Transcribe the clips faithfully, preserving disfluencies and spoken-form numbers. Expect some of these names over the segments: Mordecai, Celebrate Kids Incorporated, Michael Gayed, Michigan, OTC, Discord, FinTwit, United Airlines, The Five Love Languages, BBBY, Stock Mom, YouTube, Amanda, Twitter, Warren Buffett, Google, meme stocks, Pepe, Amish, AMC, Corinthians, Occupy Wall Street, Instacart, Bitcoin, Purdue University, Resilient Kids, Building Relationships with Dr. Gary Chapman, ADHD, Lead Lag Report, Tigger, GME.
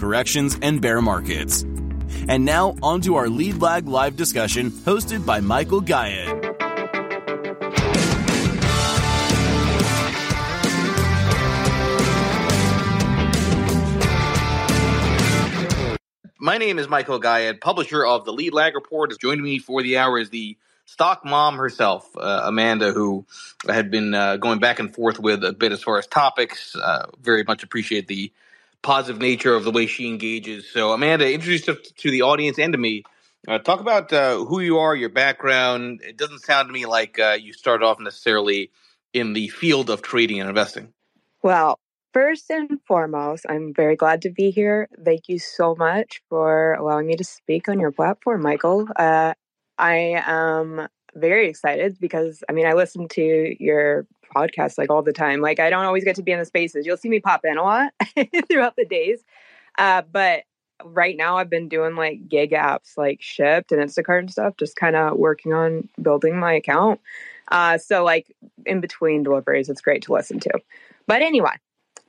corrections, and bear markets. And now, on to our Lead Lag Live discussion hosted by Michael Gayed. My name is Michael Gayed, publisher of the Lead Lag Report. Joining me for the hour is the Stock Mom herself, uh, Amanda, who I had been uh, going back and forth with a bit as far as topics. Uh, very much appreciate the positive nature of the way she engages. So, Amanda, introduce yourself to the audience and to me. Uh, talk about uh, who you are, your background. It doesn't sound to me like uh, you started off necessarily in the field of trading and investing. Well, first and foremost, I'm very glad to be here. Thank you so much for allowing me to speak on your platform, Michael. Uh, I am very excited because, I mean, I listen to your podcast like all the time. Like, I don't always get to be in the spaces. You'll see me pop in a lot throughout the days. Uh, but right now I've been doing like gig apps like Shift and Instacart and stuff, just kind of working on building my account. Uh, so like in between deliveries, it's great to listen to. But anyway.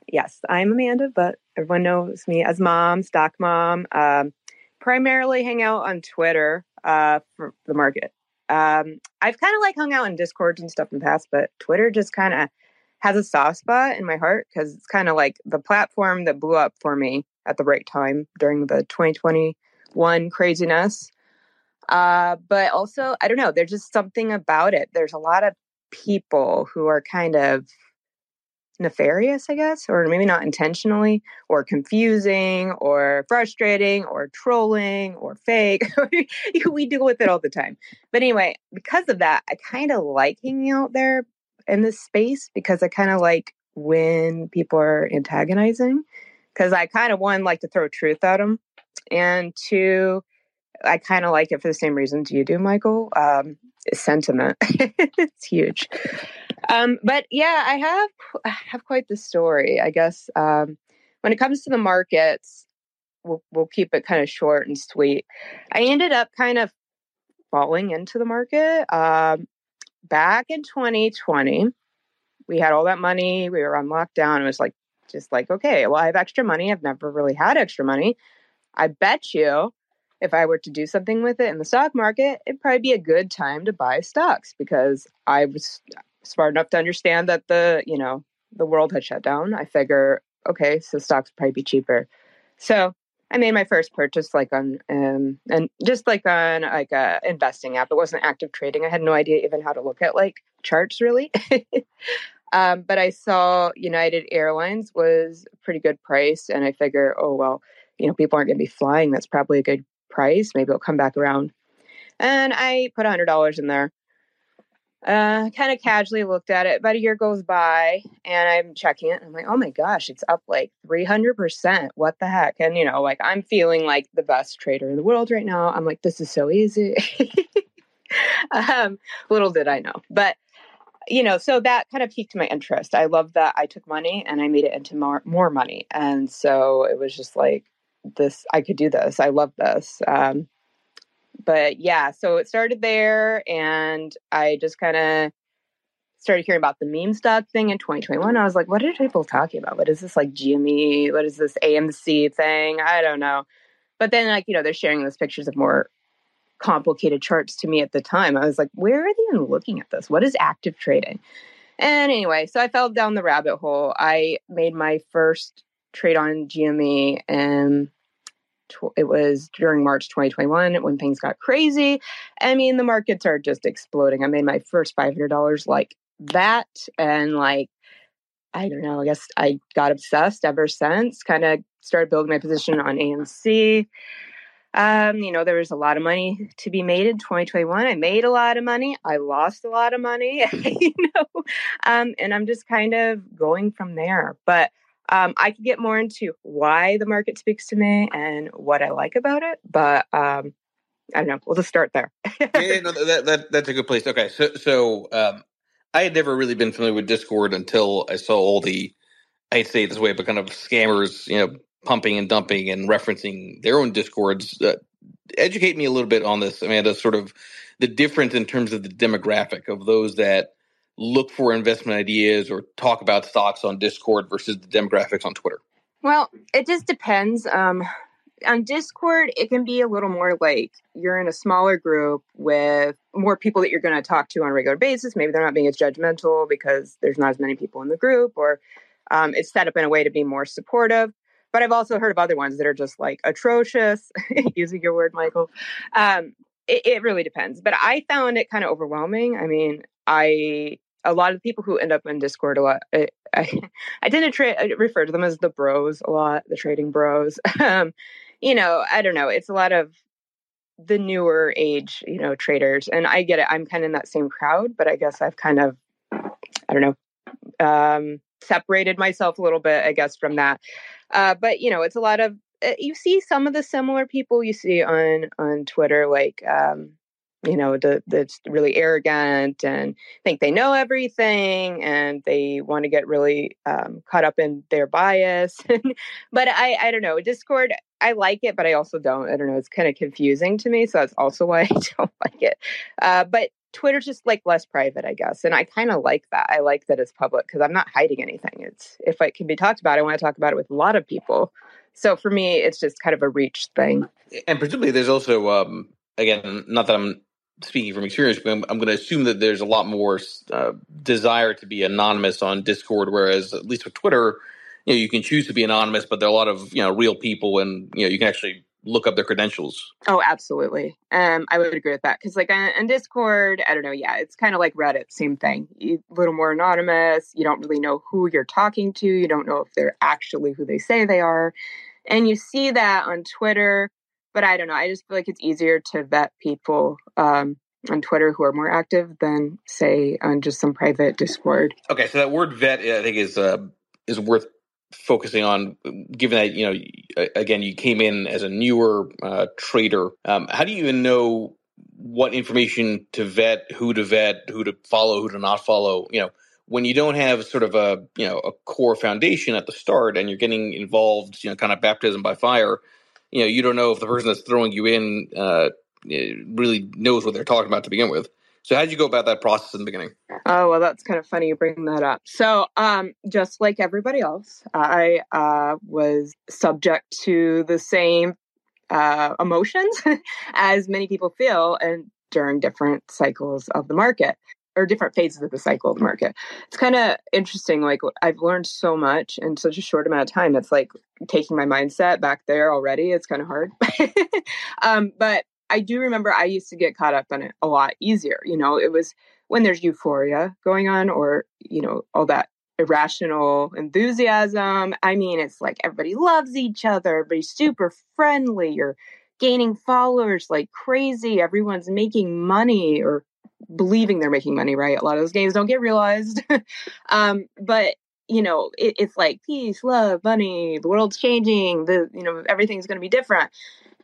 Yes, I'm Amanda, but everyone knows me as Mom, Stock Mom. Um, primarily hang out on Twitter uh, for the market. Um, I've kind of like hung out in Discord and stuff in the past, but Twitter just kind of has a soft spot in my heart because it's kind of like the platform that blew up for me at the right time during the twenty twenty-one craziness. Uh, but also, I don't know, there's just something about it. There's a lot of people who are kind of nefarious, I guess, or maybe not intentionally, or confusing, or frustrating, or trolling, or fake. We deal with it all the time. But anyway, because of that, I kind of like hanging out there in this space because I kind of like when people are antagonizing, because I kind of, one, like to throw truth at them, and two, I kind of like it for the same reasons you do, Michael. Um, sentiment. It's huge. Um, but yeah, I have I have quite the story, I guess. Um, when it comes to the markets, we'll, we'll keep it kind of short and sweet. I ended up kind of falling into the market. Um, back in twenty twenty, we had all that money. We were on lockdown. It was like, just like, okay, well, I have extra money. I've never really had extra money. I bet you if I were to do something with it in the stock market, it'd probably be a good time to buy stocks because I was smart enough to understand that the, you know, the world had shut down. I figure, okay, so stocks would probably be cheaper. So I made my first purchase like on, um, and just like on like a investing app. It wasn't active trading. I had no idea even how to look at like charts really. um, but I saw United Airlines was a pretty good price. And I figure, oh, well, you know, people aren't going to be flying. That's probably a good price. Maybe it'll come back around. And I put one hundred dollars in there. Uh, kind of casually looked at it. About a year goes by and I'm checking it. And I'm like, oh my gosh, it's up like three hundred percent. What the heck? And you know, like I'm feeling like the best trader in the world right now. I'm like, this is so easy. um, little did I know. But you know, so that kind of piqued my interest. I love that I took money and I made it into more, more money. And so it was just like, this, I could do this. I love this. Um, but yeah, so it started there and I just kind of started hearing about the meme stock thing in twenty twenty-one. I was like, what are people talking about? What is this like G M E? What is this A M C thing? I don't know. But then like, you know, they're sharing those pictures of more complicated charts to me at the time. I was like, where are they even looking at this? What is active trading? And anyway, so I fell down the rabbit hole. I made my first trade on G M E in tw- it was during March twenty twenty-one when things got crazy. I mean, the markets are just exploding. I made my first five hundred dollars like that. And like, I don't know, I guess I got obsessed ever since, kind of started building my position on A M C. Um, you know, there was a lot of money to be made in twenty twenty-one. I made a lot of money. I lost a lot of money, you know, um, and I'm just kind of going from there. But um, I could get more into why the market speaks to me and what I like about it. But um, I don't know. We'll just start there. yeah, no, that, that, that's a good place. Okay. So, so um, I had never really been familiar with Discord until I saw all the, I'd say it this way, but kind of scammers, you know, pumping and dumping and referencing their own Discords. Uh, educate me a little bit on this, Amanda, sort of the difference in terms of the demographic of those that look for investment ideas or talk about stocks on Discord versus the demographics on Twitter. Well, it just depends. Um, on Discord, it can be a little more like you're in a smaller group with more people that you're going to talk to on a regular basis. Maybe they're not being as judgmental because there's not as many people in the group, or um, it's set up in a way to be more supportive. But I've also heard of other ones that are just like atrocious, using your word, Michael. Um, it, it really depends. But I found it kind of overwhelming. I mean, I a lot of people who end up in Discord a lot, I, I, I tend to tra- I refer to them as the bros a lot, the trading bros. Um, you know, I don't know. It's a lot of the newer age, you know, traders. And I get it. I'm kind of in that same crowd, but I guess I've kind of, I don't know, um, separated myself a little bit, I guess, from that. Uh, but, you know, it's a lot of, uh, you see some of the similar people you see on, on Twitter, like, um, you know, the, the really arrogant and think they know everything and they want to get really um, caught up in their bias. But I, I don't know, Discord, I like it, but I also don't. I don't know, it's kind of confusing to me. So that's also why I don't like it. Uh, but Twitter's just like less private, I guess. And I kind of like that. I like that it's public because I'm not hiding anything. It's if it can be talked about, I want to talk about it with a lot of people. So for me, it's just kind of a reach thing. And presumably there's also, um, again, not that I'm speaking from experience, but I'm, I'm going to assume that there's a lot more uh, desire to be anonymous on Discord, whereas at least with Twitter, you know, you can choose to be anonymous, but there are a lot of, you know, real people and, you know, you can actually look up their credentials. Oh, absolutely. Um, I would agree with that. Because like on, on Discord, I don't know. Yeah, it's kind of like Reddit, same thing. You, a little more anonymous. You don't really know who you're talking to. You don't know if they're actually who they say they are. And you see that on Twitter. But I don't know. I just feel like it's easier to vet people um, on Twitter who are more active than, say, on just some private Discord. Okay, so that word vet, I think, is uh, is worth focusing on, given that, you know, again, you came in as a newer uh, trader. Um, how do you even know what information to vet, who to vet, who to follow, who to not follow? You know, when you don't have sort of a, you know, a core foundation at the start and you're getting involved, you know, kind of baptism by fire, you know, you don't know if the person that's throwing you in uh, really knows what they're talking about to begin with. So how did you go about that process in the beginning? Oh, well, that's kind of funny you bring that up. So um, just like everybody else, I uh, was subject to the same uh, emotions as many people feel and during different cycles of the market or different phases of the cycle of the market. It's kind of interesting. Like I've learned so much in such a short amount of time. It's like taking my mindset back there already. It's kind of hard. um, but I do remember I used to get caught up in it a lot easier. You know, it was when there's euphoria going on or, you know, all that irrational enthusiasm. I mean, it's like everybody loves each other. Everybody's super friendly. You're gaining followers like crazy. Everyone's making money or believing they're making money, right? A lot of those gains don't get realized. um, but you know, it, it's like peace, love, money, the world's changing, the, you know, everything's going to be different.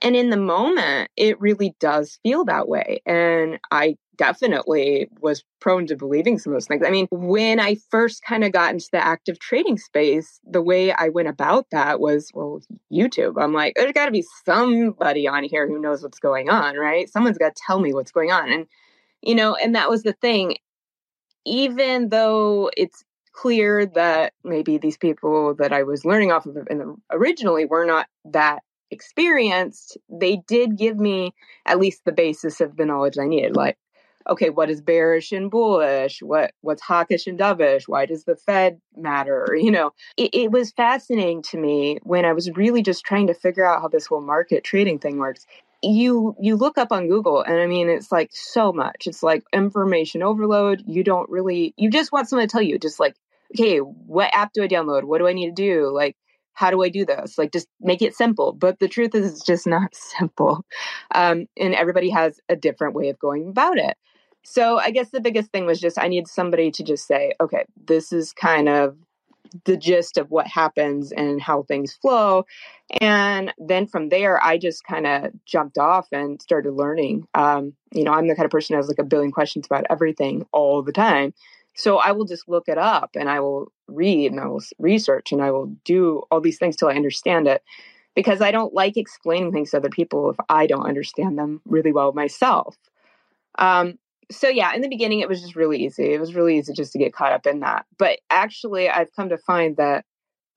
And in the moment, it really does feel that way. And I definitely was prone to believing some of those things. I mean, when I first kind of got into the active trading space, the way I went about that was, well, YouTube. I'm like, there's got to be somebody on here who knows what's going on, right? Someone's got to tell me what's going on. And, you know, and that was the thing. Even though it's clear that maybe these people that I was learning off of originally were not that experienced, they did give me at least the basis of the knowledge I needed. Like, okay, what is bearish and bullish? What what's hawkish and dovish? Why does the Fed matter? You know, it, it was fascinating to me when I was really just trying to figure out how this whole market trading thing works. You you look up on Google, and I mean, it's like so much. It's like information overload. You don't really, you just want someone to tell you, just like, okay, what app do I download? What do I need to do? Like, how do I do this? Like, just make it simple. But the truth is, it's just not simple. Um, and everybody has a different way of going about it. So I guess the biggest thing was just, I need somebody to just say, okay, this is kind of the gist of what happens and how things flow. And then from there, I just kind of jumped off and started learning. Um, you know, I'm the kind of person who has like a billion questions about everything all the time. So I will just look it up and I will read and I will research and I will do all these things till I understand it, because I don't like explaining things to other people if I don't understand them really well myself. Um, So yeah, in the beginning, it was just really easy. It was really easy just to get caught up in that. But actually, I've come to find that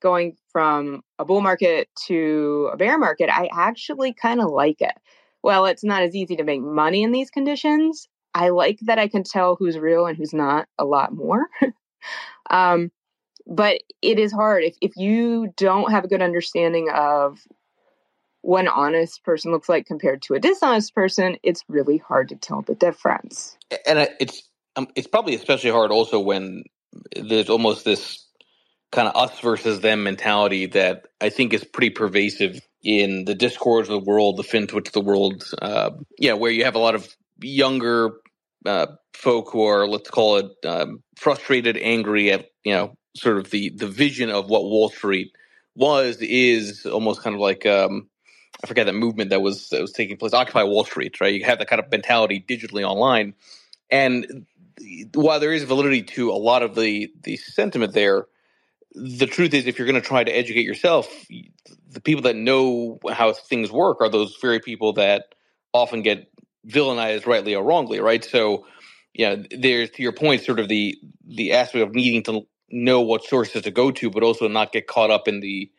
going from a bull market to a bear market, I actually kind of like it. Well, it's not as easy to make money in these conditions. I like that I can tell who's real and who's not a lot more. um, but it is hard. If, if you don't have a good understanding of what an honest person looks like compared to a dishonest person, it's really hard to tell the difference. And it's um, it's probably especially hard also when there's almost this kind of us versus them mentality that I think is pretty pervasive in the Discords of the world, the FinTwits of the world, uh, yeah, where you have a lot of younger uh, folk who are, let's call it, um, frustrated, angry at, you know, sort of the, the vision of what Wall Street was, is almost kind of like um, – I forget that movement that was that was taking place, Occupy Wall Street, right? You have that kind of mentality digitally online. And while there is validity to a lot of the, the sentiment there, the truth is if you're going to try to educate yourself, the people that know how things work are those very people that often get villainized rightly or wrongly, right? So, yeah, you know, there's, to your point, sort of the the aspect of needing to know what sources to go to, but also not get caught up in the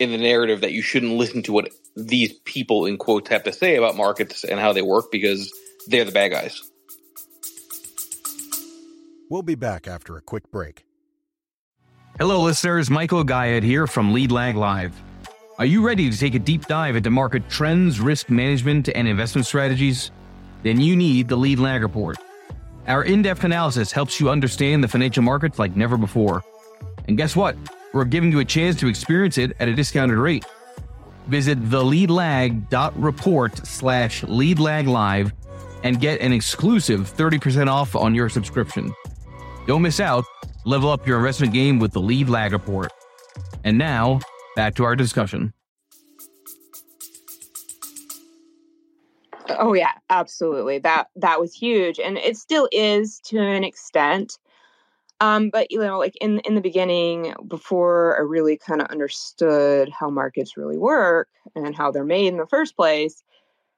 in the narrative that you shouldn't listen to what these people in quotes have to say about markets and how they work, because they're the bad guys. We'll be back after a quick break. Hello, listeners. Michael Gayed here from Lead Lag Live. Are you ready to take a deep dive into market trends, risk management, and investment strategies? Then you need the Lead Lag Report. Our in-depth analysis helps you understand the financial markets like never before. And guess what? We're giving you a chance to experience it at a discounted rate. Visit the lead lag dot report slash lead lag live and get an exclusive thirty percent off on your subscription. Don't miss out. Level up your investment game with the Lead Lag Report. And now, back to our discussion. Oh, yeah, absolutely. That that was huge. And it still is to an extent. Um, but, you know, like in, in the beginning, before I really kind of understood how markets really work and how they're made in the first place,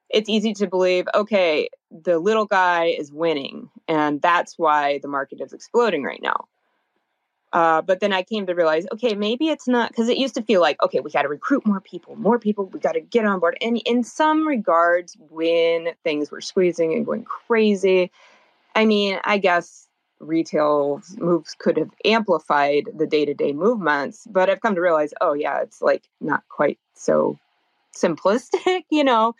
it's easy to believe, okay, the little guy is winning and that's why the market is exploding right now. Uh, but then I came to realize, okay, maybe it's not, because it used to feel like, okay, we got to recruit more people, more people, we got to get on board. And in some regards, when things were squeezing and going crazy, I mean, I guess retail moves could have amplified the day-to-day movements, but I've come to realize, oh yeah, it's like not quite so simplistic, you know?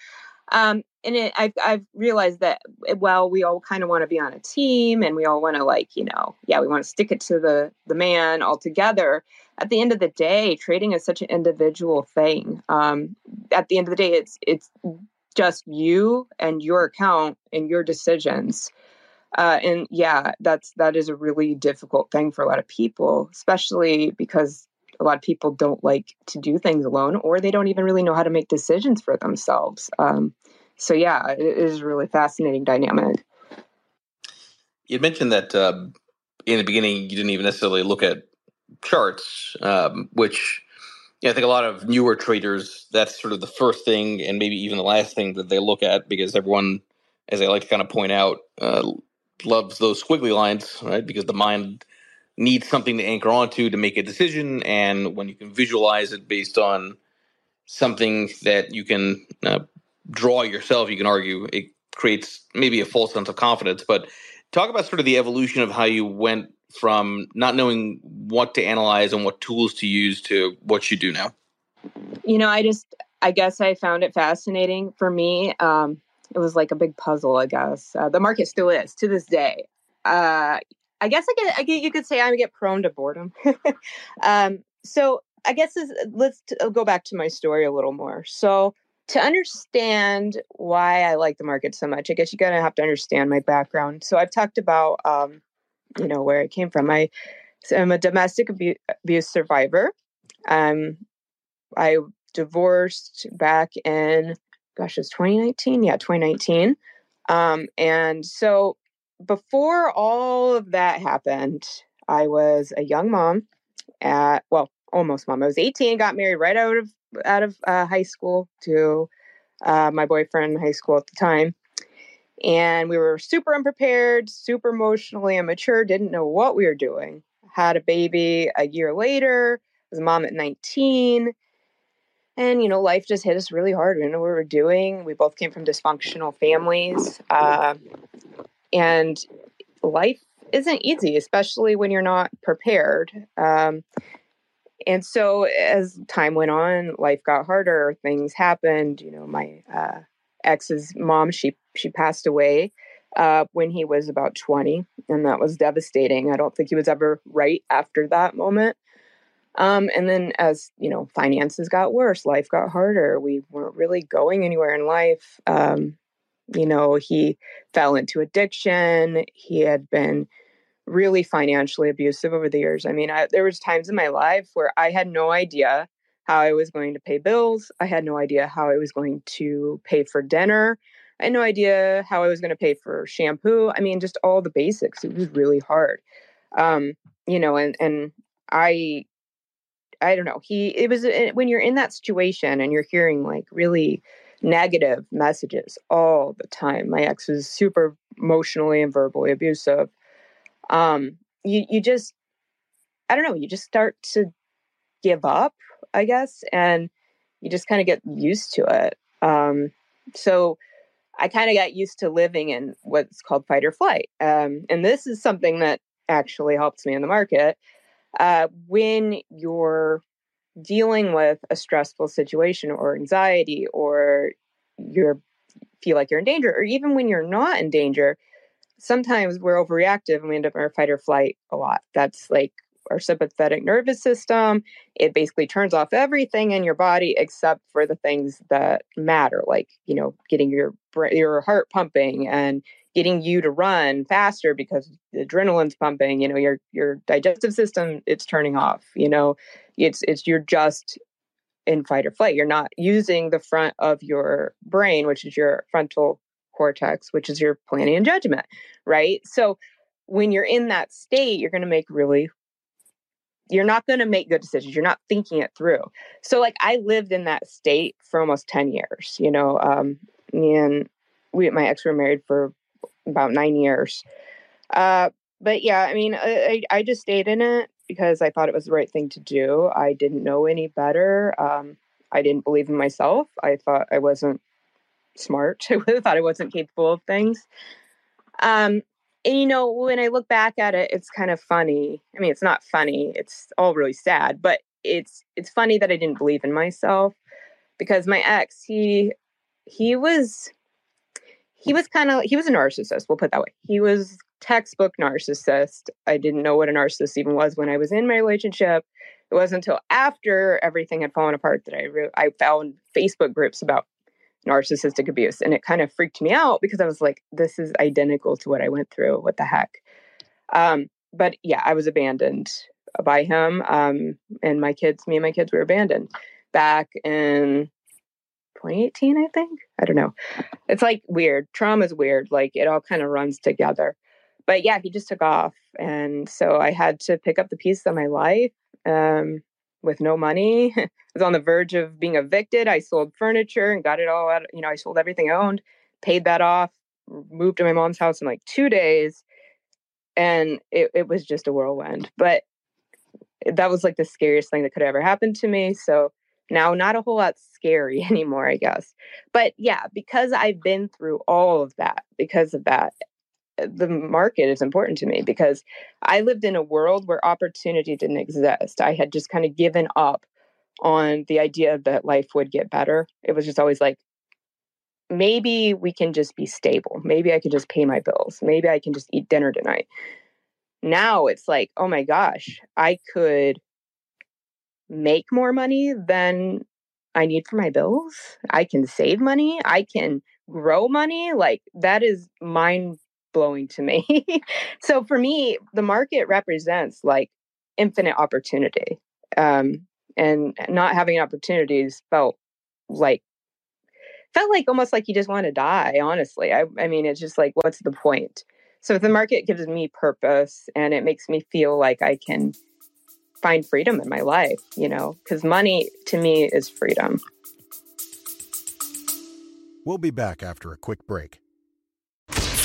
Um, and it, I've, I've realized that while we all kind of want to be on a team and we all want to like, you know, yeah, we want to stick it to the, the man altogether. At the end of the day, trading is such an individual thing. Um, at the end of the day, it's, it's just you and your account and your decisions. Uh, and yeah, that's, that is a really difficult thing for a lot of people, especially because a lot of people don't like to do things alone, or they don't even really know how to make decisions for themselves. Um, so yeah, it is a really fascinating dynamic. You mentioned that uh, in the beginning, you didn't even necessarily look at charts, um, which yeah, I think a lot of newer traders, that's sort of the first thing and maybe even the last thing that they look at, because everyone, as I like to kind of point out, uh, loves those squiggly lines, right? Because the mind needs something to anchor onto to make a decision, and when you can visualize it based on something that you can uh, draw yourself, you can argue it creates maybe a false sense of confidence. But talk about sort of the evolution of how you went from not knowing what to analyze and what tools to use to what you do now. You know, I just, I guess I found it fascinating for me. Um, it was like a big puzzle, I guess. Uh, the market still is to this day. Uh, I guess I get, I get, you could say I get prone to boredom. um, so I guess this, let's t- go back to my story a little more. So to understand why I like the market so much, I guess you're going to have to understand my background. So I've talked about, um, you know, where I came from. I, so I'm a domestic abu- abuse survivor. Um, I divorced back in, gosh, it's twenty nineteen. Yeah, twenty nineteen. Um, and so before all of that happened, I was a young mom at, well, almost mom. I was eighteen, got married right out of, out of uh, high school to uh, my boyfriend in high school at the time. And we were super unprepared, super emotionally immature, didn't know what we were doing. Had a baby a year later, was a mom at nineteen. And, you know, life just hit us really hard. We didn't know what we were doing. We both came from dysfunctional families. Uh, and life isn't easy, especially when you're not prepared. Um, and so as time went on, life got harder. Things happened. You know, my uh, ex's mom, she she passed away uh, when he was about twenty. And that was devastating. I don't think he was ever right after that moment. Um, and then as, you know, finances got worse, life got harder. We weren't really going anywhere in life. Um, you know, he fell into addiction. He had been really financially abusive over the years. I mean, I, there was times in my life where I had no idea how I was going to pay bills. I had no idea how I was going to pay for dinner. I had no idea how I was going to pay for shampoo. I mean, just all the basics. It was really hard. Um, you know, and, and I... I don't know. He, it was when you're in that situation and you're hearing like really negative messages all the time. My ex was super emotionally and verbally abusive. Um, you, you just, I don't know, you just start to give up, I guess. And you just kind of get used to it. Um, so I kind of got used to living in what's called fight or flight. Um, and this is something that actually helps me in the market. Uh, when you're dealing with a stressful situation or anxiety, or you feel like you're in danger, or even when you're not in danger, sometimes we're overreactive and we end up in our fight or flight a lot. That's like our sympathetic nervous system. It basically turns off everything in your body except for the things that matter, like, you know, getting your your heart pumping and getting you to run faster because the adrenaline's pumping, you know, your, your digestive system, it's turning off, you know, it's, it's, you're just in fight or flight. You're not using the front of your brain, which is your frontal cortex, which is your planning and judgment. Right. So when you're in that state, you're going to make really, you're not going to make good decisions. You're not thinking it through. So like I lived in that state for almost ten years, you know, um, and we, my ex were married for about nine years. Uh, but yeah, I mean, I, I just stayed in it because I thought it was the right thing to do. I didn't know any better. Um, I didn't believe in myself. I thought I wasn't smart. I thought I wasn't capable of things. Um, and, you know, when I look back at it, it's kind of funny. I mean, it's not funny. It's all really sad, but it's, it's funny that I didn't believe in myself because my ex, he, he was... He was kind of, he was a narcissist. We'll put it that way. He was textbook narcissist. I didn't know what a narcissist even was when I was in my relationship. It wasn't until after everything had fallen apart that I re- I found Facebook groups about narcissistic abuse. And it kind of freaked me out because I was like, this is identical to what I went through. What the heck? Um, but yeah, I was abandoned by him. Um, and my kids, me and my kids were abandoned back in twenty eighteen, I think. I don't know. It's like weird. Trauma is weird. Like it all kind of runs together. But yeah, he just took off. And so I had to pick up the pieces of my life um, with no money. I was on the verge of being evicted. I sold furniture and got it all out. You know, I sold everything I owned, paid that off, moved to my mom's house in like two days. And it, it was just a whirlwind. But that was like the scariest thing that could ever happen to me. So Now, not a whole lot scary anymore, I guess. But yeah, because I've been through all of that, because of that, the market is important to me because I lived in a world where opportunity didn't exist. I had just kind of given up on the idea that life would get better. It was just always like, maybe we can just be stable. Maybe I can just pay my bills. Maybe I can just eat dinner tonight. Now it's like, oh my gosh, I could make more money than I need for my bills. I can save money. I can grow money. Like that is mind-blowing to me. So for me, the market represents like infinite opportunity. Um, and not having opportunities felt like felt like almost like you just want to die, honestly. I, I mean, it's just like, what's the point? So the market gives me purpose and it makes me feel like I can find freedom in my life, you know, because money to me is freedom. We'll be back after a quick break.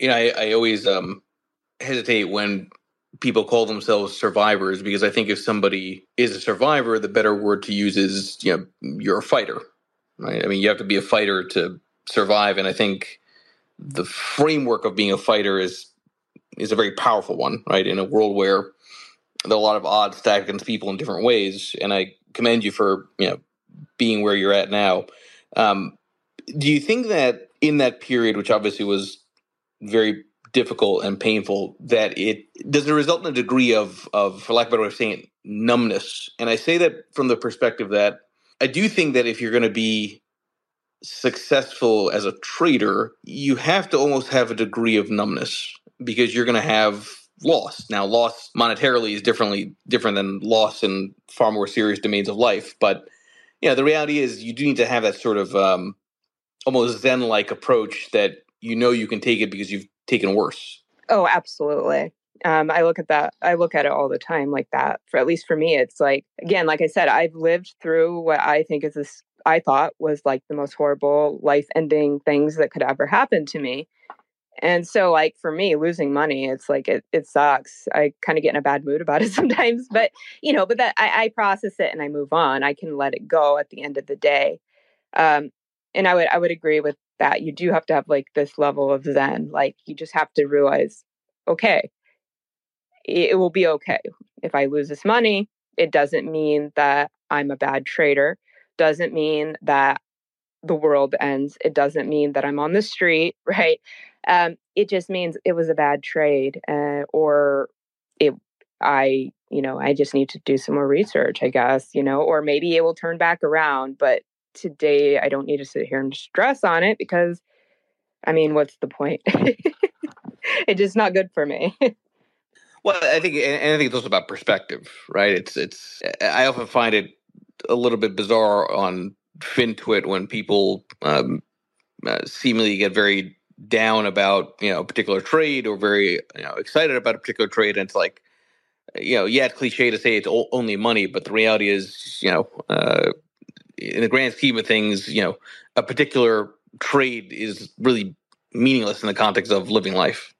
You know, I, I always um, hesitate when people call themselves survivors, because I think if somebody is a survivor, the better word to use is, you know, you're a fighter, right? I mean, you have to be a fighter to survive. And I think the framework of being a fighter is is a very powerful one, right? In a world where there are a lot of odds stacked against people in different ways. And I commend you for, you know, being where you're at now. Um, do you think that in that period, which obviously was very difficult and painful, that it does it result in a degree of, of, for lack of a better way of saying it, numbness? And I say that from the perspective that I do think that if you're going to be successful as a trader, you have to almost have a degree of numbness because you're going to have loss. Now, loss monetarily is differently different than loss in far more serious domains of life. But yeah, you know, the reality is you do need to have that sort of um, almost Zen-like approach that you know you can take it because you've taken worse. Oh, absolutely. Um, I look at that. I look at it all the time like that. For at least for me, it's like, again, like I said, I've lived through what I think is this, I thought was like the most horrible life-ending things that could ever happen to me. And so like for me, losing money, it's like, it, it sucks. I kind of get in a bad mood about it sometimes, but you know, but that I, I process it and I move on. I can let it go at the end of the day. Um, and I would, I would agree with that. You do have to have like this level of Zen, like you just have to realize, okay, it will be okay. If I lose this money, it doesn't mean that I'm a bad trader. Doesn't mean that the world ends. It doesn't mean that I'm on the street, right? Um, it just means it was a bad trade, uh, or it, I, you know, I just need to do some more research, I guess, you know, or maybe it will turn back around, but today, I don't need to sit here and stress on it because, I mean, what's the point? It's just not good for me. Well, I think, and I think it's also about perspective, right? It's, it's. I often find it a little bit bizarre on FinTwit when people um, uh, seemingly get very down about, you know, a particular trade or very, you know, excited about a particular trade, and it's like, you know, yeah, it's cliche to say it's only money, but the reality is, you know. Uh, In the grand scheme of things, you know, a particular trade is really meaningless in the context of living life.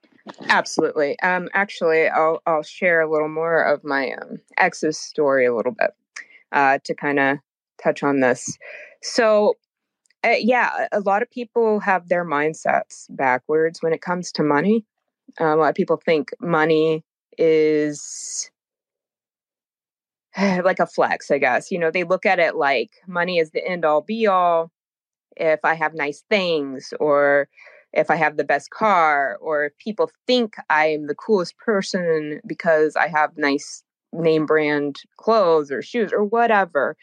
Absolutely. Um, actually, I'll I'll share a little more of my um, ex's story a little bit uh, to kind of touch on this. So, uh, yeah, a lot of people have their mindsets backwards when it comes to money. Uh, a lot of people think money is like a flex, I guess. You know, they look at it like money is the end all be all. If I have nice things, or if I have the best car, or if people think I'm the coolest person because I have nice name brand clothes or shoes or whatever,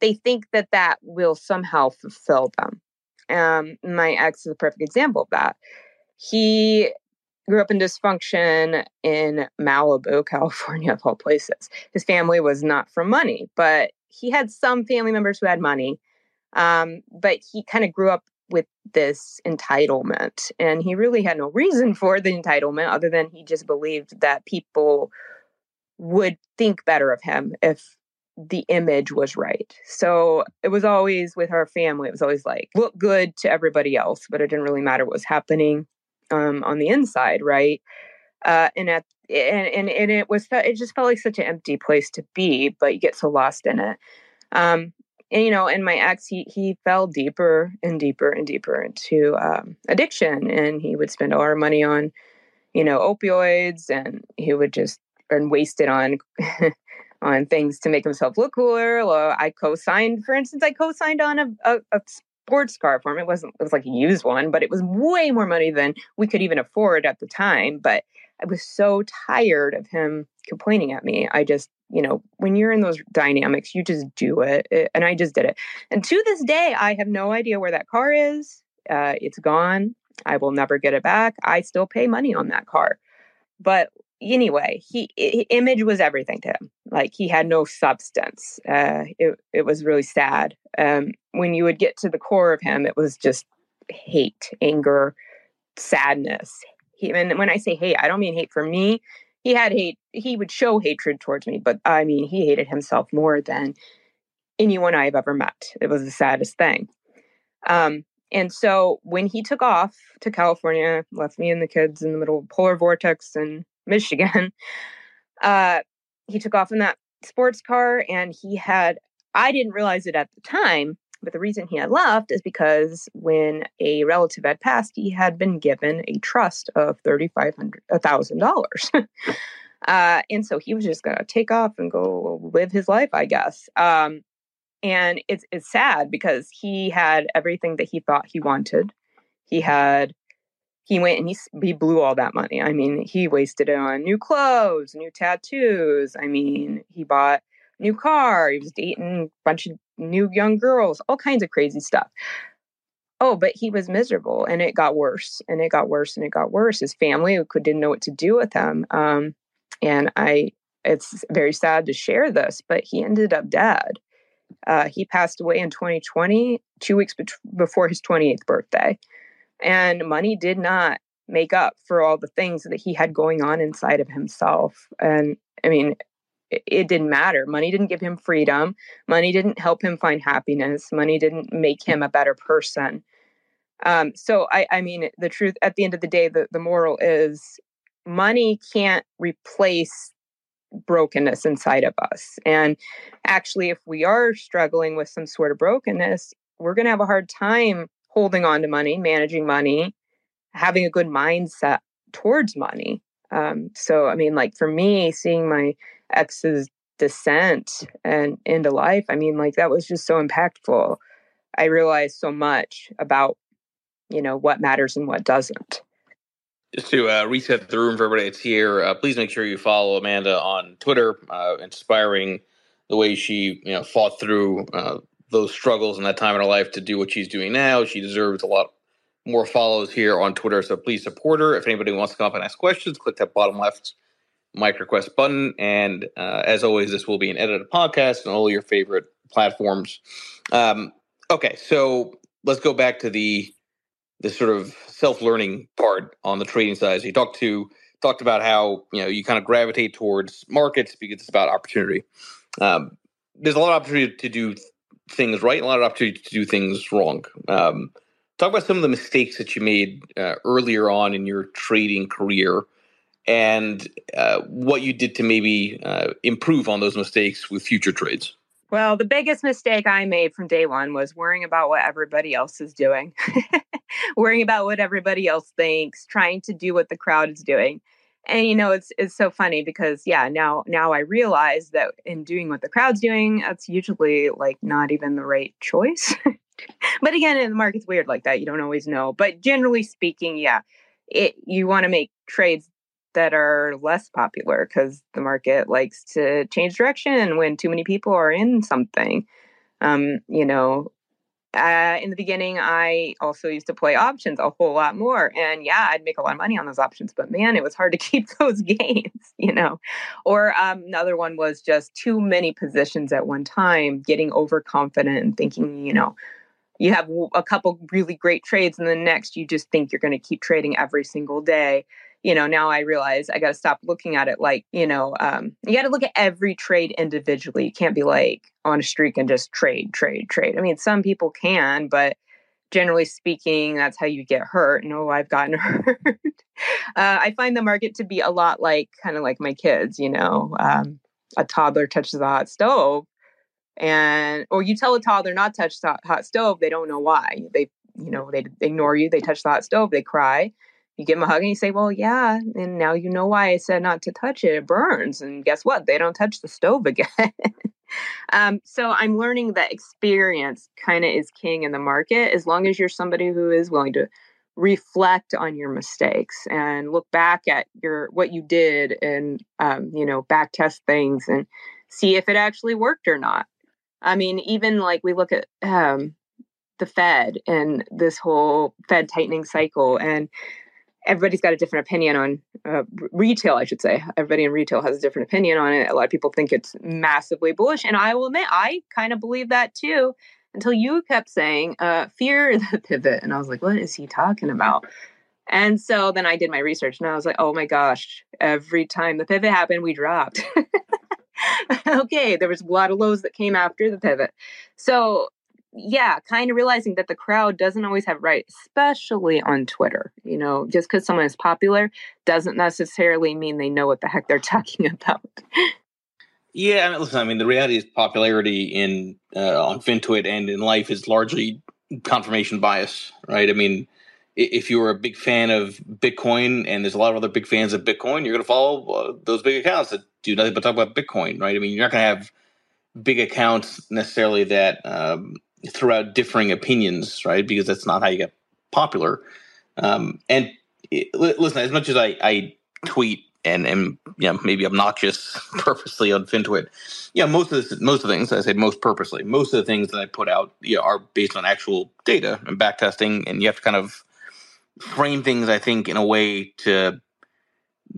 they think that that will somehow fulfill them. Um, my ex is a perfect example of that. He grew up in dysfunction in Malibu, California, of all places. His family was not from money, but he had some family members who had money. Um, but he kind of grew up with this entitlement, and he really had no reason for the entitlement other than he just believed that people would think better of him if the image was right. So it was always with our family. It was always like, look good to everybody else, but it didn't really matter what was happening um, on the inside. Right. Uh, and at, and, and, and it was, it just felt like such an empty place to be, but you get so lost in it. Um, And, you know, and my ex, he he fell deeper and deeper and deeper into um, addiction, and he would spend all our money on, you know, opioids, and he would just and waste it on on things to make himself look cooler. I co-signed, for instance, I co-signed on a, a, a sports car for him. It wasn't it was like a used one, but it was way more money than we could even afford at the time. But I was so tired of him complaining at me. I just, you know, when you're in those dynamics, you just do it. it and I just did it. And to this day, I have no idea where that car is. Uh, it's gone. I will never get it back. I still pay money on that car. But anyway, he, it, image was everything to him. Like, he had no substance. Uh, it, it was really sad. Um, when you would get to the core of him, it was just hate, anger, sadness. And when I say hate, I don't mean hate for me. He had hate. He would show hatred towards me, but I mean, he hated himself more than anyone I've ever met. It was the saddest thing. Um, and so when he took off to California, left me and the kids in the middle of polar vortex in Michigan, uh, he took off in that sports car, and he had, I didn't realize it at the time, but the reason he had left is because when a relative had passed, he had been given a trust of three thousand five hundred dollars, uh, and so he was just going to take off and go live his life, I guess. Um, and it's it's sad because he had everything that he thought he wanted. He had he went and he he blew all that money. I mean, he wasted it on new clothes, new tattoos. I mean, he bought a new car. He was dating a bunch of new young girls, all kinds of crazy stuff. Oh, but he was miserable, and it got worse and it got worse and it got worse. His family could, didn't know what to do with him. Um, and I, it's very sad to share this, but he ended up dead. Uh, he passed away in twenty twenty, two weeks be- before his twenty-eighth birthday. And money did not make up for all the things that he had going on inside of himself. And I mean, it didn't matter. Money didn't give him freedom. Money didn't help him find happiness. Money didn't make him a better person. Um, so I, I mean, the truth at the end of the day, the, the moral is money can't replace brokenness inside of us. And actually, if we are struggling with some sort of brokenness, we're going to have a hard time holding on to money, managing money, having a good mindset towards money. Um, so, I mean, like for me, seeing my ex's descent and into life, I mean, like that was just so impactful. I realized so much about, you know, what matters and what doesn't. Just to uh, reset the room for everybody that's here, uh, please make sure you follow Amanda on Twitter, uh, inspiring the way she, you know, fought through uh, those struggles in that time in her life to do what she's doing now. She deserves a lot more follows here on Twitter, so please support her. If anybody wants to come up and ask questions, click that bottom left mic request button. And uh, as always, this will be an edited podcast on all your favorite platforms. Um, okay, so let's go back to the the sort of self-learning part on the trading side. So you talked to talked about how, you know, you kind of gravitate towards markets because it's about opportunity. Um, there's a lot of opportunity to do things right, a lot of opportunity to do things wrong. Um, talk about some of the mistakes that you made uh, earlier on in your trading career, and uh, what you did to maybe uh, improve on those mistakes with future trades. Well, the biggest mistake I made from day one was worrying about what everybody else is doing, worrying about what everybody else thinks, trying to do what the crowd is doing. And, you know, it's it's so funny because, yeah, now now I realize that in doing what the crowd's doing, that's usually like not even the right choice. But again, in the market's weird like that. You don't always know. But generally speaking, yeah, it, you want to make trades that are less popular because the market likes to change direction when too many people are in something. Um, you know, Uh, in the beginning, I also used to play options a whole lot more. And yeah, I'd make a lot of money on those options, but man, it was hard to keep those gains, you know. Or um, another one was just too many positions at one time, getting overconfident and thinking, you know, you have a couple really great trades and the next you just think you're going to keep trading every single day. You know, now I realize I got to stop looking at it like, you know, um, you got to look at every trade individually. You can't be like on a streak and just trade, trade, trade. I mean, some people can, but generally speaking, that's how you get hurt. And oh, I've gotten hurt. uh, I find the market to be a lot like kind of like my kids, you know, um, a toddler touches a hot stove and, or you tell a toddler not to touch the hot stove. They don't know why. They, you know, they ignore you. They touch the hot stove. They cry. You give them a hug and you say, well, yeah, and now you know why I said not to touch it. It burns. And guess what? They don't touch the stove again. um, so I'm learning that experience kind of is king in the market, as long as you're somebody who is willing to reflect on your mistakes and look back at your what you did and, um, you know, back test things and see if it actually worked or not. I mean, even like we look at um, the Fed and this whole Fed tightening cycle, and everybody's got a different opinion on uh, retail, I should say. Everybody in retail has a different opinion on it. A lot of people think it's massively bullish. And I will admit, I kind of believe that too, until you kept saying, uh, fear the pivot. And I was like, what is he talking about? And so then I did my research and I was like, oh my gosh, every time the pivot happened, we dropped. Okay, there was a lot of lows that came after the pivot. So yeah, kind of realizing that the crowd doesn't always have right, especially on Twitter. You know, just because someone is popular doesn't necessarily mean they know what the heck they're talking about. Yeah, I mean, listen, I mean, the reality is popularity in uh, on FinTwit and in life is largely confirmation bias, right? I mean, if you were a big fan of Bitcoin and there's a lot of other big fans of Bitcoin, you're going to follow uh, those big accounts that do nothing but talk about Bitcoin, right? I mean, you're not going to have big accounts necessarily that um, – throw out differing opinions, right? Because that's not how you get popular. Um, and it, l- listen, as much as I, I tweet and am, you know, maybe obnoxious purposely on FinTwit, yeah, most of this, most of the things I say most purposely, most of the things that I put out, you know, are based on actual data and backtesting, and you have to kind of frame things, I think, in a way to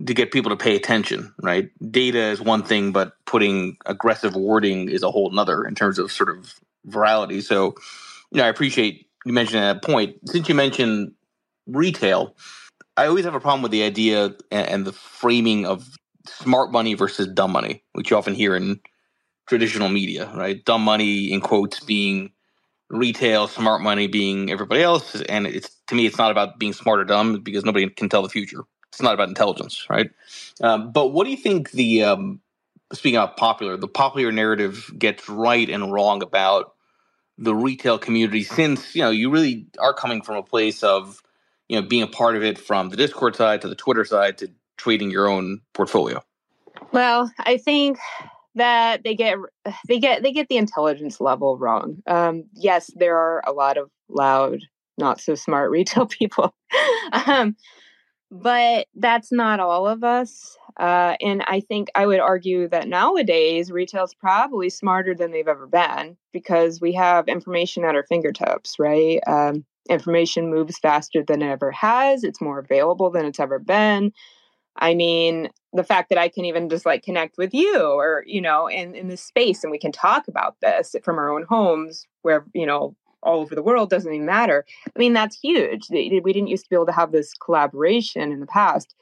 to get people to pay attention, right? Data is one thing, but putting aggressive wording is a whole nother in terms of sort of virality. So, you know, I appreciate you mentioning that point. Since you mentioned retail, I always have a problem with the idea and, and the framing of smart money versus dumb money, which you often hear in traditional media, right? Dumb money in quotes being retail, smart money being everybody else. And it's, to me, it's not about being smart or dumb, because nobody can tell the future. It's not about intelligence, right? Um, but what do you think the, um, speaking of popular, the popular narrative gets right and wrong about the retail community, since, you know, you really are coming from a place of, you know, being a part of it from the Discord side to the Twitter side to trading your own portfolio? Well, I think that they get they get they get the intelligence level wrong. Um, yes, there are a lot of loud, not so smart retail people, um, but that's not all of us. Uh, and I think I would argue that nowadays retail's probably smarter than they've ever been, because we have information at our fingertips, right? Um, information moves faster than it ever has. It's more available than it's ever been. I mean, the fact that I can even just like connect with you or, you know, in, in this space, and we can talk about this from our own homes where, you know, all over the world, doesn't even matter. I mean, that's huge. We didn't used to be able to have this collaboration in the past.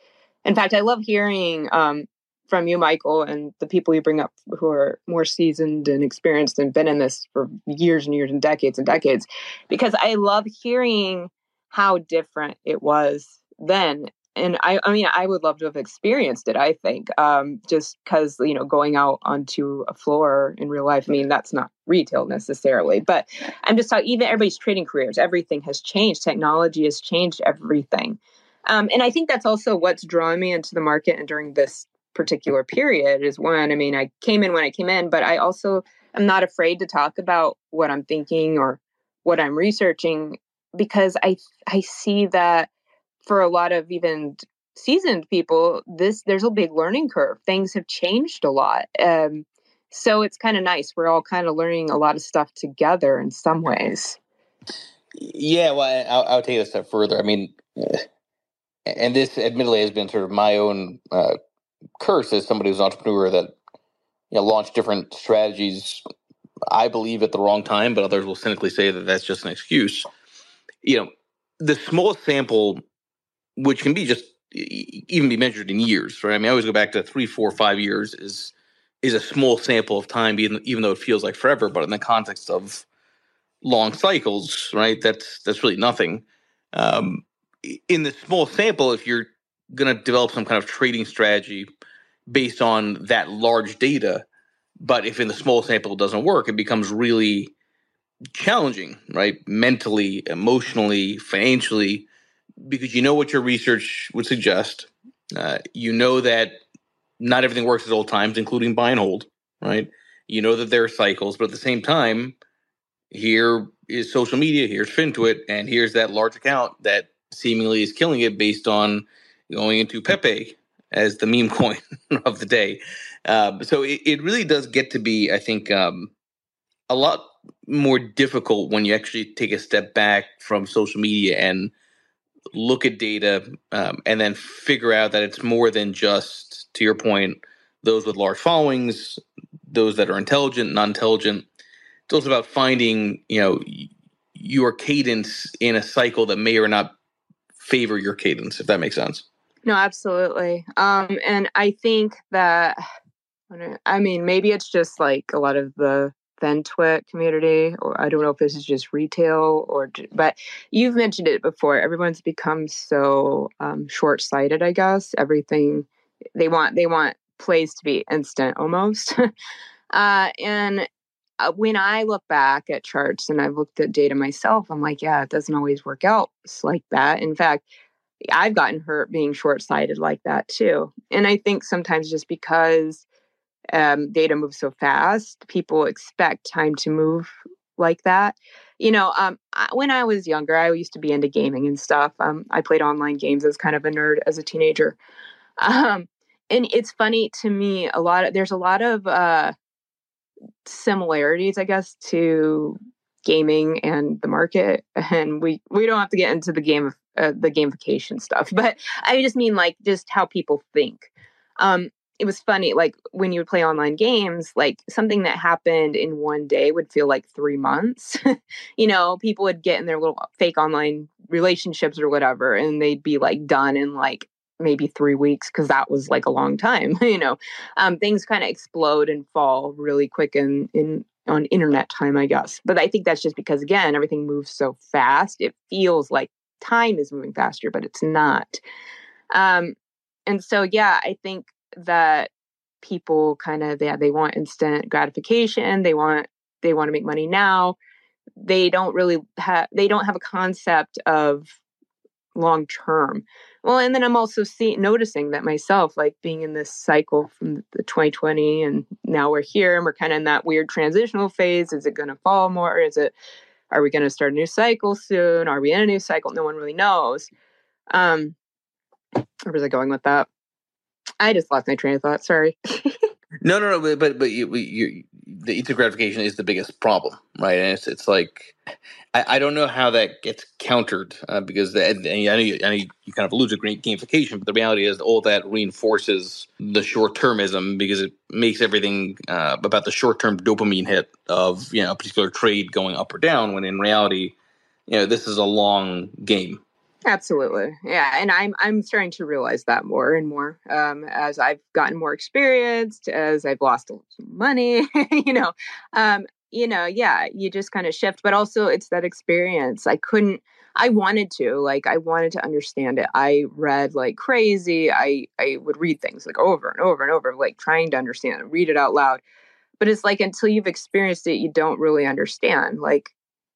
In fact, I love hearing um, from you, Michael, and the people you bring up who are more seasoned and experienced and been in this for years and years and decades and decades, because I love hearing how different it was then. And I, I mean, I would love to have experienced it, I think, um, just because, you know, going out onto a floor in real life, I mean, that's not retail necessarily. But I'm just talking, even everybody's trading careers, everything has changed. Technology has changed everything. Um, and I think that's also what's drawn me into the market. And during this particular period is one, I mean, I came in when I came in, but I also am not afraid to talk about what I'm thinking or what I'm researching, because I I see that for a lot of even seasoned people, this there's a big learning curve. Things have changed a lot. Um, so it's kind of nice. We're all kind of learning a lot of stuff together in some ways. Yeah, well, I'll, I'll take it a step further. I mean, and this admittedly has been sort of my own uh, curse as somebody who's an entrepreneur that, you know, launched different strategies, I believe, at the wrong time, but others will cynically say that that's just an excuse. You know, the smallest sample, which can be just even be measured in years, right? I mean, I always go back to three, four, five years is is a small sample of time, even, even though it feels like forever, but in the context of long cycles, right? That's that's really nothing. Um, in the small sample, if you're going to develop some kind of trading strategy based on that large data, but if in the small sample it doesn't work, it becomes really challenging, right? Mentally, emotionally, financially, because you know what your research would suggest. Uh, you know that not everything works at all times, including buy and hold, right? You know that there are cycles, but at the same time, here is social media, here's FinTwit, and here's that large account that seemingly is killing it based on going into Pepe as the meme coin of the day. Uh, so it, it really does get to be, I think, um, a lot more difficult when you actually take a step back from social media and look at data um, and then figure out that it's more than just, to your point, those with large followings, those that are intelligent, non-intelligent. It's also about finding, you know, your cadence in a cycle that may or not favor your cadence, if that makes sense. No, absolutely. Um, and I think that, I mean, maybe it's just like a lot of the FinTwit community, or I don't know if this is just retail, or, but you've mentioned it before. Everyone's become so um, short-sighted, I guess. Everything they want, they want plays to be instant almost. uh, and when I look back at charts and I've looked at data myself, I'm like, yeah, it doesn't always work out like that. In fact, I've gotten hurt being short-sighted like that too. And I think sometimes just because um, data moves so fast, people expect time to move like that. You know, um, I, when I was younger, I used to be into gaming and stuff. Um, I played online games as kind of a nerd as a teenager. Um, and it's funny to me, a lot of, there's a lot of, uh, similarities, I guess, to gaming and the market, and we we don't have to get into the game of uh, the gamification stuff, but I just mean like just how people think. Um it was funny, like when you would play online games, like something that happened in one day would feel like three months. You know, people would get in their little fake online relationships or whatever, and they'd be like done in like maybe three weeks because that was like a long time, you know. Um, things kind of explode and fall really quick in, in on internet time, I guess. But I think that's just because, again, everything moves so fast. It feels like time is moving faster, but it's not. Um, and so, yeah, I think that people kind of, yeah, they want instant gratification. They want they want to make money now. They don't really have they don't have a concept of long term. Well, and then I'm also see, noticing that myself, like being in this cycle from the twenty twenty, and now we're here and we're kind of in that weird transitional phase. Is it going to fall more? Is it, are we going to start a new cycle soon? Are we in a new cycle? No one really knows. Um, where was I going with that? I just lost my train of thought. Sorry. no, no, no. But, but you, you, the instant gratification is the biggest problem, right? And it's, it's like, I, I don't know how that gets countered uh, because the, and I, know you, I know you kind of allude to gamification, but the reality is all that reinforces the short-termism because it makes everything uh, about the short-term dopamine hit of, you know, a particular trade going up or down, when in reality, you know, this is a long game. Absolutely. Yeah. And I'm, I'm starting to realize that more and more, um, as I've gotten more experienced, as I've lost money, you know, um, you know, yeah, you just kind of shift, but also it's that experience. I couldn't, I wanted to, like, I wanted to understand it. I read like crazy. I, I would read things like over and over and over, like trying to understand it, read it out loud. But it's like, until you've experienced it, you don't really understand. Like,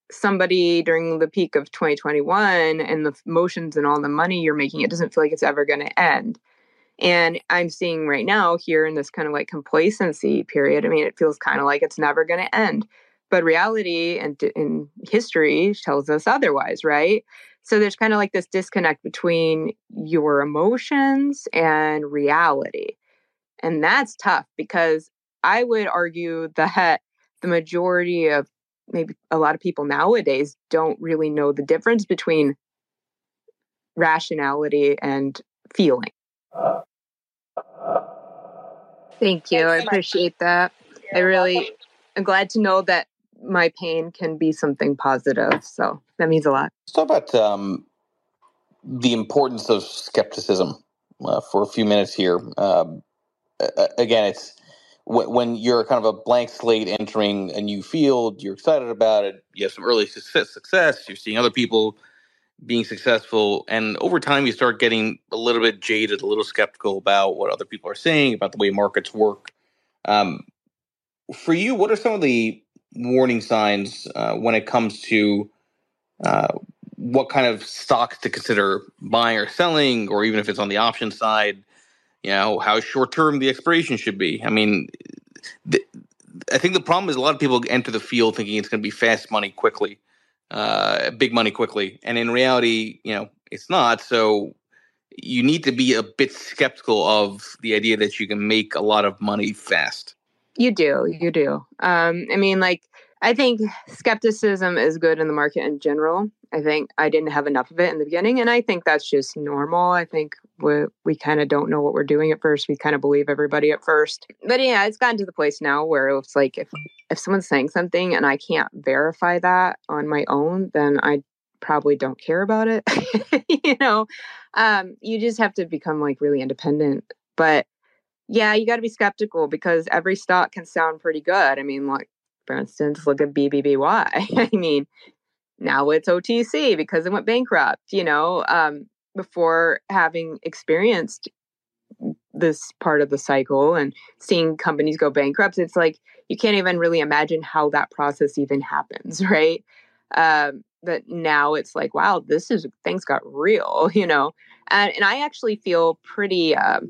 somebody during the peak of twenty twenty-one and the motions and all the money you're making, it doesn't feel like it's ever going to end. And I'm seeing right now here in this kind of like complacency period, I mean, it feels kind of like it's never going to end. But reality and, and history tells us otherwise, right? So there's kind of like this disconnect between your emotions and reality. And that's tough because I would argue that the majority of maybe a lot of people nowadays don't really know the difference between rationality and feeling. Thank you. I appreciate that. I really am glad to know that my pain can be something positive. So that means a lot. Let's talk about um, the importance of skepticism uh, for a few minutes here. Uh, again, it's w- when you're kind of a blank slate entering a new field, you're excited about it. You have some early success, success. You're seeing other people being successful. And over time, you start getting a little bit jaded, a little skeptical about what other people are saying, about the way markets work. Um, for you, what are some of the warning signs uh, when it comes to uh, what kind of stocks to consider buying or selling, or even if it's on the option side, you know, how short-term the expiration should be? I mean, th- I think the problem is a lot of people enter the field thinking it's going to be fast money quickly, uh, big money quickly. And in reality, you know, it's not. So you need to be a bit skeptical of the idea that you can make a lot of money fast. You do. You do. Um, I mean, like, I think skepticism is good in the market in general. I think I didn't have enough of it in the beginning, and I think that's just normal. I think we, we kind of don't know what we're doing at first. We kind of believe everybody at first. But yeah, it's gotten to the place now where it's like if, if someone's saying something and I can't verify that on my own, then I probably don't care about it. You know, um, you just have to become like really independent. But yeah, you got to be skeptical because every stock can sound pretty good. I mean, like, for instance, look at B B B Y. I mean, now it's O T C because it went bankrupt, you know, um, before having experienced this part of the cycle and seeing companies go bankrupt. It's like you can't even really imagine how that process even happens, right? Um, but now it's like, wow, this is, things got real, you know. And, and I actually feel pretty, um,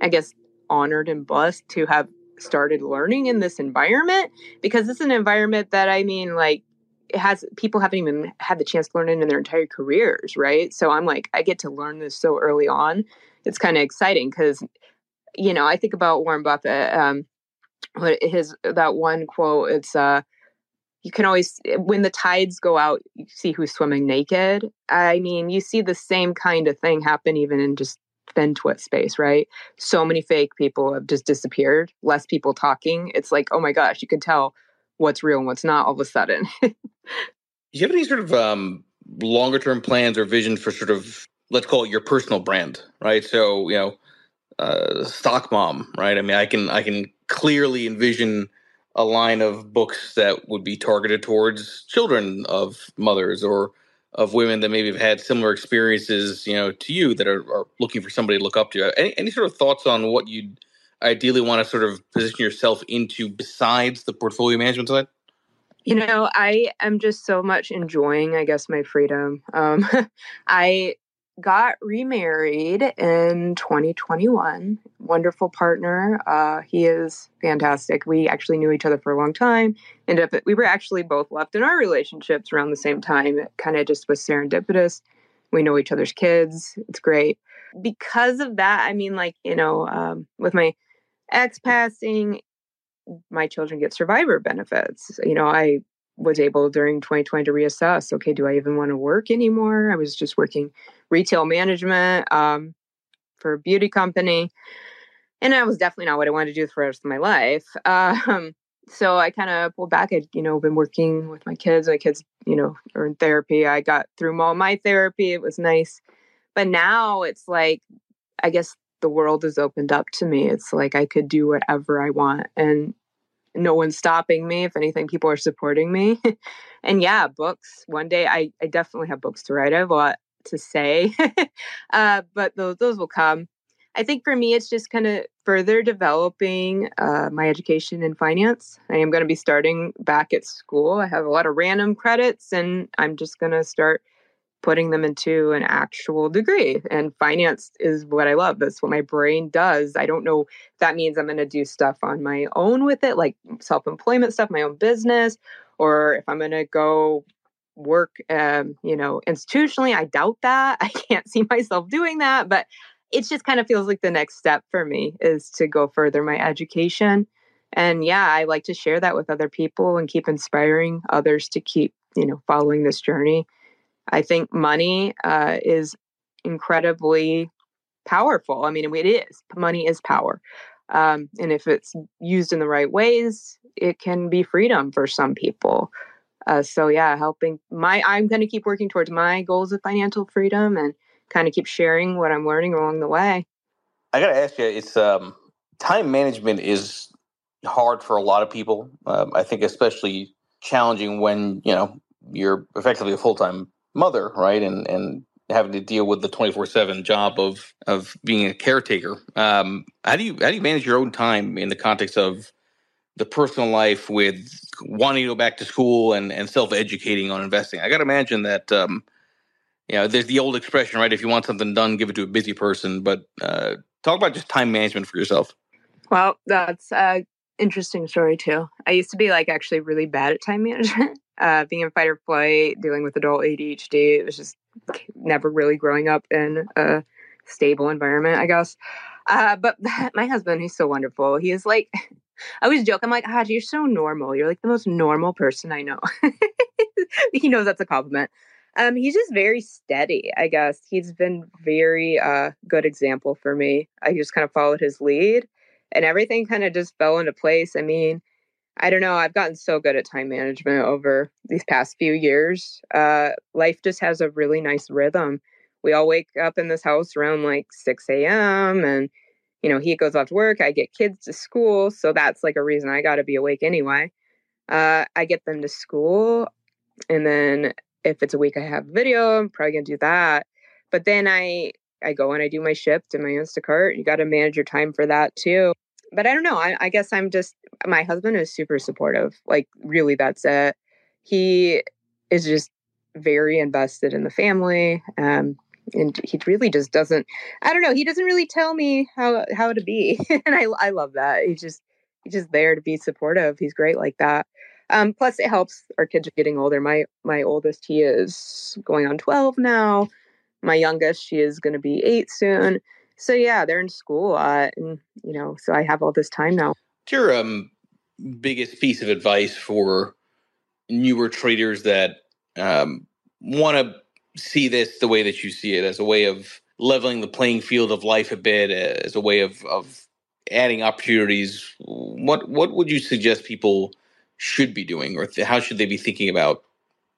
I guess, honored and blessed to have started learning in this environment, because this is an environment that, I mean, like, it has, people haven't even had the chance to learn it in their entire careers, right? So I'm like, I get to learn this so early on. It's kind of exciting because, you know, I think about Warren Buffett, um, his, that one quote, it's, uh, you can always, when the tides go out, you see who's swimming naked. I mean, you see the same kind of thing happen even in just FinTwit space, right? So many fake people have just disappeared, less people talking. It's like, oh my gosh, you can tell what's real and what's not all of a sudden. Do you have any sort of um, longer term plans or vision for sort of, let's call it your personal brand, right? So, you know, uh, Stock Mom, right? I mean, I can I can clearly envision a line of books that would be targeted towards children of mothers or of women that maybe have had similar experiences, you know, to you that are, are looking for somebody to look up to. Any, any sort of thoughts on what you'd ideally want to sort of position yourself into besides the portfolio management side? You know, I am just so much enjoying, I guess, my freedom. Um, I got remarried in twenty twenty-one. Wonderful partner. Uh, he is fantastic. We actually knew each other for a long time. Ended up, we were actually both left in our relationships around the same time. It kind of just was serendipitous. We know each other's kids. It's great. Because of that, I mean, like, you know, um, with my ex passing, my children get survivor benefits. You know, I was able during twenty twenty to reassess, okay, do I even want to work anymore? I was just working retail management um, for a beauty company. And that was definitely not what I wanted to do for the rest of my life. Um, so I kind of pulled back. I'd, you know, been working with my kids. My kids, you know, are in therapy. I got through all my therapy. It was nice. But now it's like, I guess the world has opened up to me. It's like I could do whatever I want and no one's stopping me. If anything, people are supporting me. And yeah, books. One day I, I definitely have books to write. I have a lot to say, uh, but those, those will come. I think for me, it's just kind of further developing uh, my education in finance. I am going to be starting back at school. I have a lot of random credits and I'm just going to start putting them into an actual degree. And finance is what I love. That's what my brain does. I don't know if that means I'm going to do stuff on my own with it, like self-employment stuff, my own business, or if I'm going to go work, um, you know, institutionally. I doubt that. I can't see myself doing that, but it just kind of feels like the next step for me is to go further my education And yeah, I like to share that with other people and keep inspiring others to keep, you know, following this journey. I think money uh, is incredibly powerful. I mean, it is. Money is power. Um, and if it's used in the right ways, it can be freedom for some people. Uh, so yeah, helping my, I'm going to keep working towards my goals of financial freedom and kind of keep sharing what I'm learning along the way. I got to ask you, it's um, time management is hard for a lot of people. Um, I think especially challenging when, you know, you're effectively a full-time mother, right? And, and having to deal with the twenty-four seven job of, of being a caretaker. Um, how do you, how do you manage your own time in the context of the personal life with wanting to go back to school and, and self-educating on investing? I got to imagine that, um, you know, there's the old expression, right? If you want something done, give it to a busy person. But uh, talk about just time management for yourself. Well, that's an interesting story too. I used to be like actually really bad at time management. Uh, being in fight or flight, dealing with adult A D H D, it was just never really growing up in a stable environment, I guess. Uh, but my husband, he's so wonderful. He is like, I always joke, I'm like, Haji, you're so normal. You're like the most normal person I know. He knows that's a compliment. Um, he's just very steady, I guess. He's been very uh, good example for me. I just kind of followed his lead and everything kind of just fell into place. I mean, I don't know. I've gotten so good at time management over these past few years. Uh, life just has a really nice rhythm. We all wake up in this house around like six a.m. and, you know, he goes off to work. I get kids to school. So that's like a reason I got to be awake anyway. Uh, I get them to school. And then if it's a week I have video, I'm probably going to do that. But then I, I go and I do my Shift and my Instacart. You got to manage your time for that too. But I don't know. I, I guess I'm just, my husband is super supportive. Like, really, that's it. He is just very invested in the family. Um, and he really just doesn't, I don't know. He doesn't really tell me how, how to be. And I, I love that. He's just, he's just there to be supportive. He's great like that. Um, plus it helps our kids are getting older. My, my oldest, he is going on twelve now. My youngest, she is going to be eight soon. So yeah, they're in school, uh, and you know, so I have all this time now. What's your um, biggest piece of advice for newer traders that um, want to see this the way that you see it, as a way of leveling the playing field of life a bit, as a way of of adding opportunities? What what would you suggest people should be doing, or th- how should they be thinking about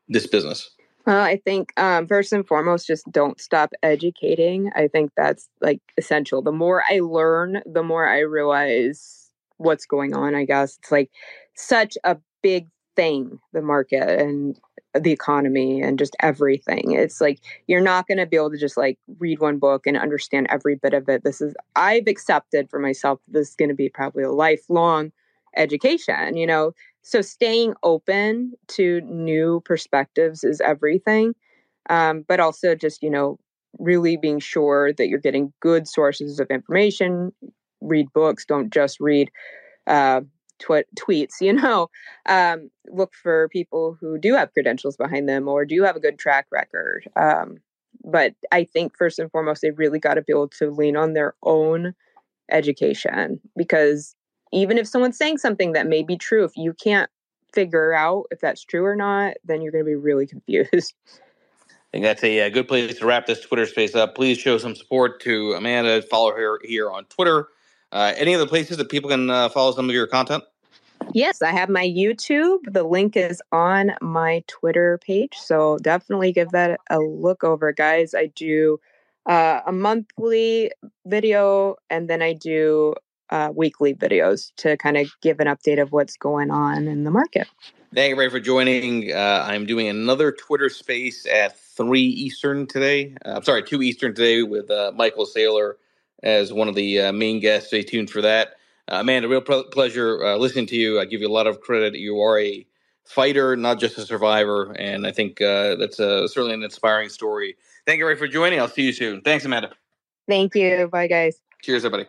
this business? Well, I think um, first and foremost, just don't stop educating. I think that's like essential. The more I learn, the more I realize what's going on, I guess. It's like such a big thing, the market and the economy and just everything. It's like you're not going to be able to just like read one book and understand every bit of it. This is, I've accepted for myself, this is going to be probably a lifelong education, you know. So staying open to new perspectives is everything, um, but also just, you know, really being sure that you're getting good sources of information. Read books, don't just read uh, tw- tweets, you know. Um, look for people who do have credentials behind them or do have a good track record. Um, but I think first and foremost, they really got to be able to lean on their own education, because even if someone's saying something that may be true, if you can't figure out if that's true or not, then you're going to be really confused. I think that's a, a good place to wrap this Twitter space up. Please show some support to Amanda. Follow her here on Twitter. Uh, any other places that people can uh, follow some of your content? Yes, I have my YouTube. The link is on my Twitter page. So definitely give that a look over, guys. I do uh, a monthly video, and then I do Uh, weekly videos to kind of give an update of what's going on in the market. Thank you, Ray, for joining. Uh, I'm doing another Twitter space at three Eastern today. Uh, I'm sorry, two Eastern today with uh, Michael Saylor as one of the uh, main guests. Stay tuned for that. Uh, Amanda, real pl- pleasure uh, listening to you. I give you a lot of credit. You are a fighter, not just a survivor. And I think uh, that's uh, certainly an inspiring story. Thank you, Ray, for joining. I'll see you soon. Thanks, Amanda. Thank you. Bye, guys. Cheers, everybody.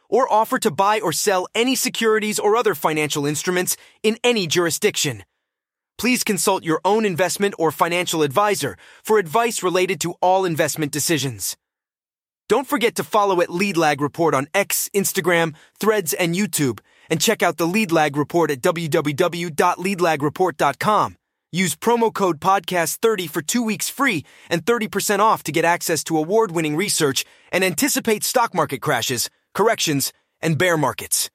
or offer to buy or sell any securities or other financial instruments in any jurisdiction. Please consult your own investment or financial advisor for advice related to all investment decisions. Don't forget to follow at Lead Lag Report on X, Instagram, Threads, and YouTube, and check out the Lead Lag Report at w w w dot lead lag report dot com. Use promo code podcast thirty for two weeks free and thirty percent off to get access to award-winning research and anticipate stock market crashes, corrections, and bear markets.